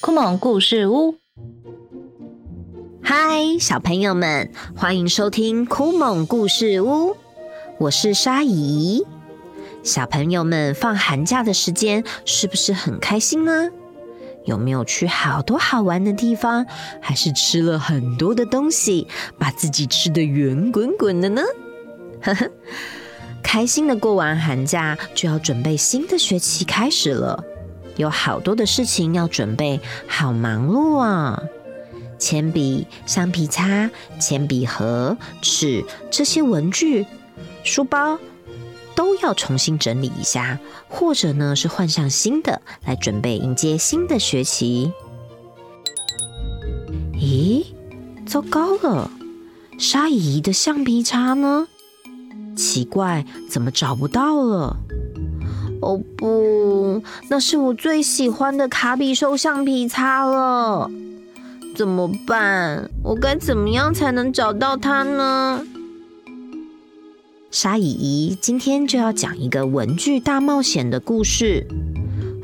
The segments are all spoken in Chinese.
KUMON故事屋，嗨，小朋友们，欢迎收听KUMON故事屋，我是沙姨。小朋友们放寒假的时间是不是很开心呢？有没有去好多好玩的地方，还是吃了很多的东西，把自己吃得圆滚滚的呢？开心的过完寒假，就要准备新的学期开始了，有好多的事情要准备，好忙碌啊！铅笔、橡皮擦、铅笔盒、尺，这些文具、书包都要重新整理一下，或者呢是换上新的，来准备迎接新的学期。咦，糟糕了，沙姨的橡皮擦呢？奇怪，怎么找不到了？哦不，那是我最喜欢的卡比兽橡皮擦了，怎么办？我该怎么样才能找到它呢？沙姨姨今天就要讲一个文具大冒险的故事，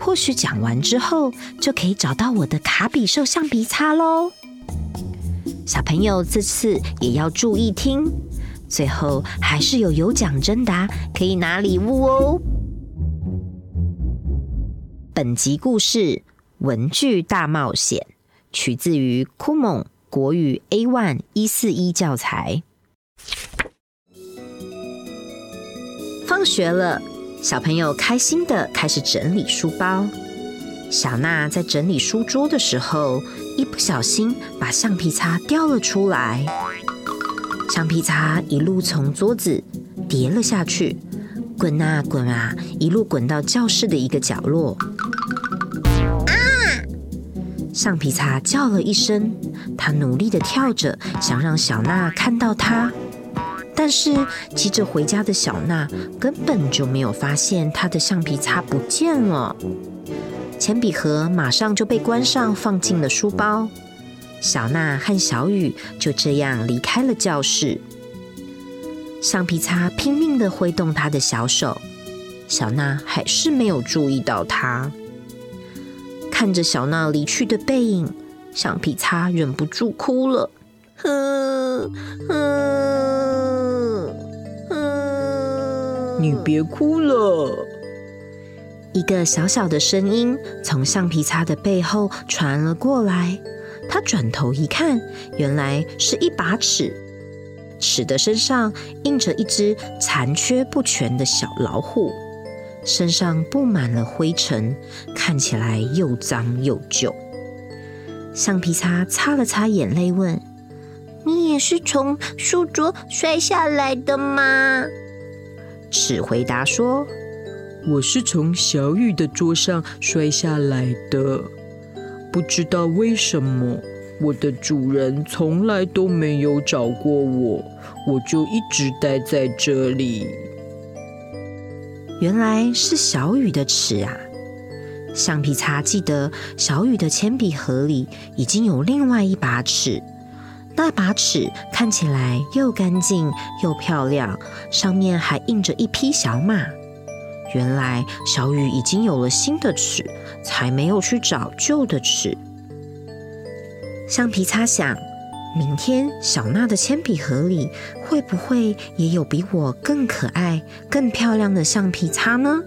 或许讲完之后就可以找到我的卡比兽橡皮擦咯。小朋友这次也要注意听，最后还是有奖征答，可以拿礼物哦。本集故事文具大冒险取自于KUMON国语 A1-141 教材。放学了，小朋友开心地开始整理书包。小娜在整理书桌的时候，一不小心把橡皮擦掉了出来。橡皮擦一路从桌子跌了下去，滚啊滚啊，一路滚到教室的一个角落。啊！橡皮擦叫了一声，她努力地跳着，想让小娜看到她。但是急着回家的小娜根本就没有发现她的橡皮擦不见了，铅笔盒马上就被关上，放进了书包。小娜和小雨就这样离开了教室。橡皮擦拼命地挥动她的小手，小娜还是没有注意到她。看着小娜离去的背影，橡皮擦忍不住哭了。你别哭了！一个小小的声音从橡皮擦的背后传了过来。他转头一看，原来是一把尺。尺的身上印着一只残缺不全的小老虎，身上布满了灰尘，看起来又脏又旧。橡皮擦擦了擦眼泪，问：“你也是从书桌摔下来的吗？”尺回答说：“我是从小雨的桌上摔下来的，不知道为什么，我的主人从来都没有找过我，我就一直待在这里。”原来是小雨的尺啊！橡皮擦记得小雨的铅笔盒里已经有另外一把尺。那把尺看起来又干净又漂亮，上面还印着一匹小马。原来小雨已经有了新的尺，才没有去找旧的尺。橡皮擦想，明天小娜的铅笔盒里会不会也有比我更可爱、更漂亮的橡皮擦呢？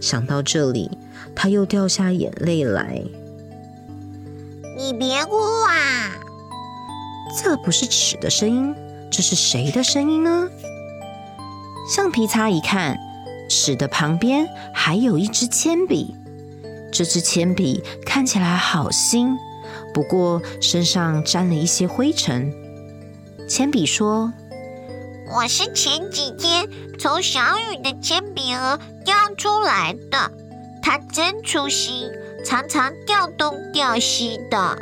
想到这里，她又掉下眼泪来。你别哭啊！这不是尺的声音，这是谁的声音呢？橡皮擦一看，尺的旁边还有一支铅笔。这支铅笔看起来好新，不过身上沾了一些灰尘。铅笔说：“我是前几天从小雨的铅笔盒掉出来的，它真粗心，常常掉东掉西的。”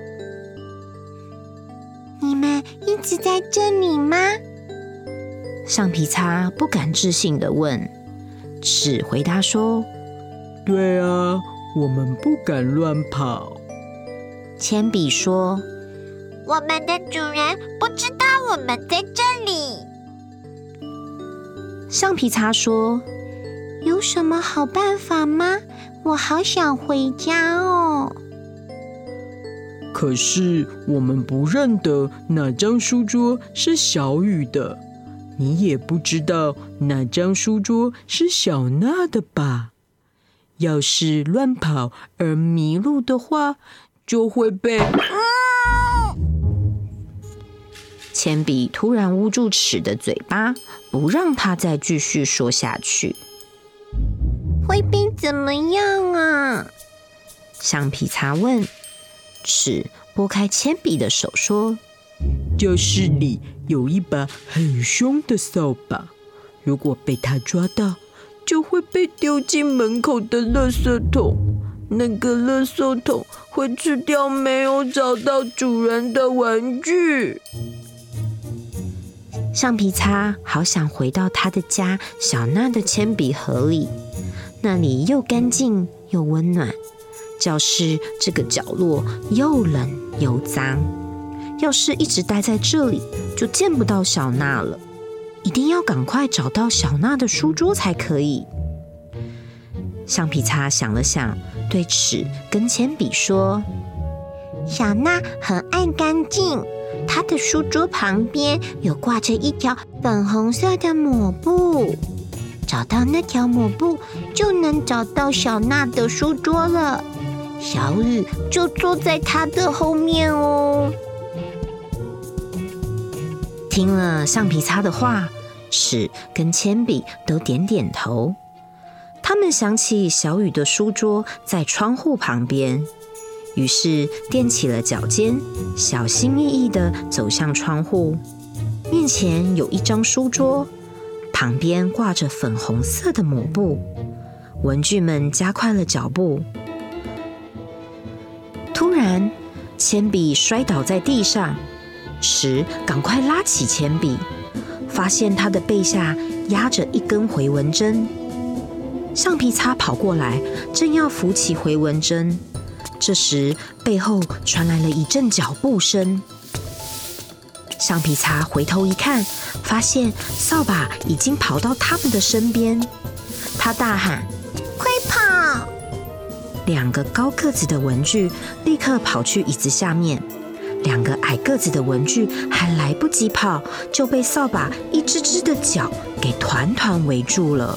你们一直在这里吗？橡皮擦不敢置信地问。尺回答说：“对啊，我们不敢乱跑。”铅笔说：“我们的主人不知道我们在这里。”橡皮擦说：“有什么好办法吗？我好想回家哦。”可是我们不认得哪张书桌是小雨的，你也不知道哪张书桌是小娜的吧？要是乱跑而迷路的话，就会被……铅笔突然捂住尺的嘴巴，不让他再继续说下去。会变怎么样啊？橡皮擦问。尺拨开铅笔的手说：“教室里有一把很凶的扫把，如果被他抓到，就会被丢进门口的垃圾桶。那个垃圾桶会吃掉没有找到主人的玩具。”橡皮擦好想回到他的家小娜的铅笔盒里，那里又干净又温暖，教室这个角落又冷又脏。要是一直待在这里，就见不到小娜了。一定要赶快找到小娜的书桌才可以。橡皮擦想了想，对尺跟铅笔说：“小娜很爱干净。”他的书桌旁边有挂着一条粉红色的抹布，找到那条抹布就能找到小娜的书桌了。小雨就坐在他的后面哦。听了橡皮擦的话，尺跟铅笔都点点头。他们想起小雨的书桌在窗户旁边。于是踮起了脚尖，小心翼翼地走向窗户。面前有一张书桌，旁边挂着粉红色的抹布。文具们加快了脚步。突然，铅笔摔倒在地上，尺赶快拉起铅笔，发现他的背下压着一根回纹针。橡皮擦跑过来，正要扶起回纹针。这时，背后传来了一阵脚步声。橡皮擦回头一看，发现扫把已经跑到他们的身边。他大喊：“快跑！”两个高个子的文具立刻跑去椅子下面，两个矮个子的文具还来不及跑，就被扫把一只只的脚给团团围住了。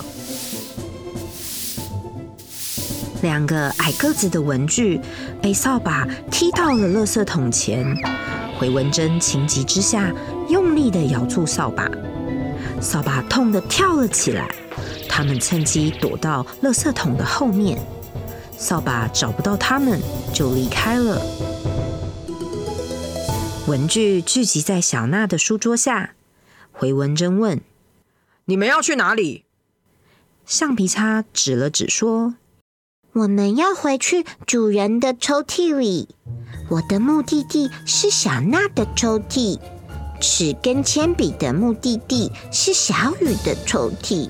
两个矮个子的文具被扫把踢到了垃圾桶前，回纹针情急之下用力地咬住扫把，扫把痛得跳了起来。他们趁机躲到垃圾桶的后面，扫把找不到他们就离开了。文具聚集在小娜的书桌下，回纹针问：“你们要去哪里？”橡皮擦指了指说：“我们要回去主人的抽屉里。我的目的地是小娜的抽屉，尺跟铅笔的目的地是小雨的抽屉。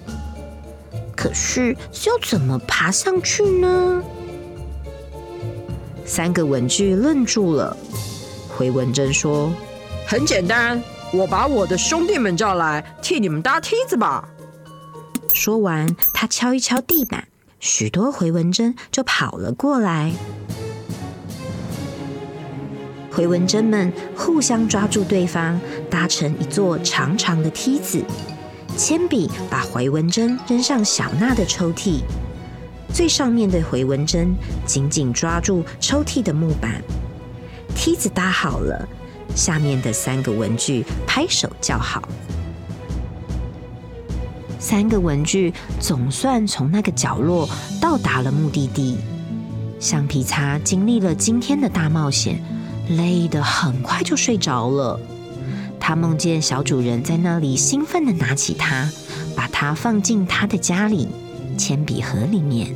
可是要怎么爬上去呢？”三个文具愣住了。回文珍说：“很简单，我把我的兄弟们叫来，替你们搭梯子吧。”说完，他敲一敲地板。许多回纹针就跑了过来，回纹针们互相抓住对方，搭成一座长长的梯子。铅笔把回纹针扔上小娜的抽屉，最上面的回纹针紧紧抓住抽屉的木板。梯子搭好了，下面的三个文具拍手叫好。三个文具总算从那个角落到达了目的地。橡皮擦经历了今天的大冒险，累得很快就睡着了。他梦见小主人在那里兴奋地拿起它，把它放进他的家里，铅笔盒里面。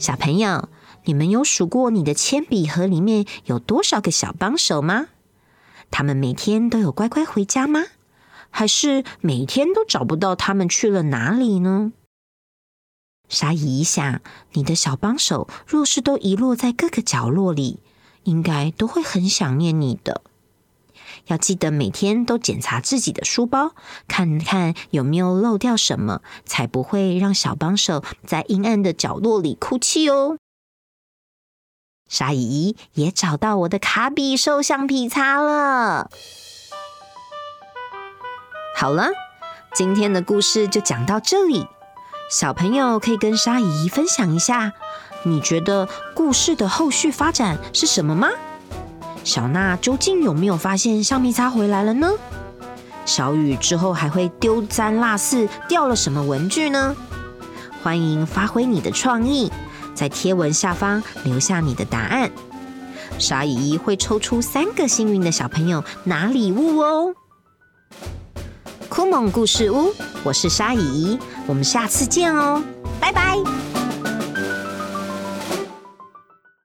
小朋友，你们有数过你的铅笔盒里面有多少个小帮手吗？他们每天都有乖乖回家吗？还是每天都找不到他们去了哪里呢？沙姨想，你的小帮手若是都遗落在各个角落里，应该都会很想念你的。要记得每天都检查自己的书包，看看有没有漏掉什么，才不会让小帮手在阴暗的角落里哭泣哦。沙姨姨也找到我的卡比兽橡皮擦了。好了，今天的故事就讲到这里。小朋友可以跟沙姨姨分享一下，你觉得故事的后续发展是什么吗？小娜究竟有没有发现橡皮擦回来了呢？小雨之后还会丢三落四掉了什么文具呢？欢迎发挥你的创意，在贴文下方留下你的答案。沙姨姨会抽出3个幸运的小朋友拿礼物哦。KUMON故事屋，我是沙姨姨，我们下次见哦，拜拜。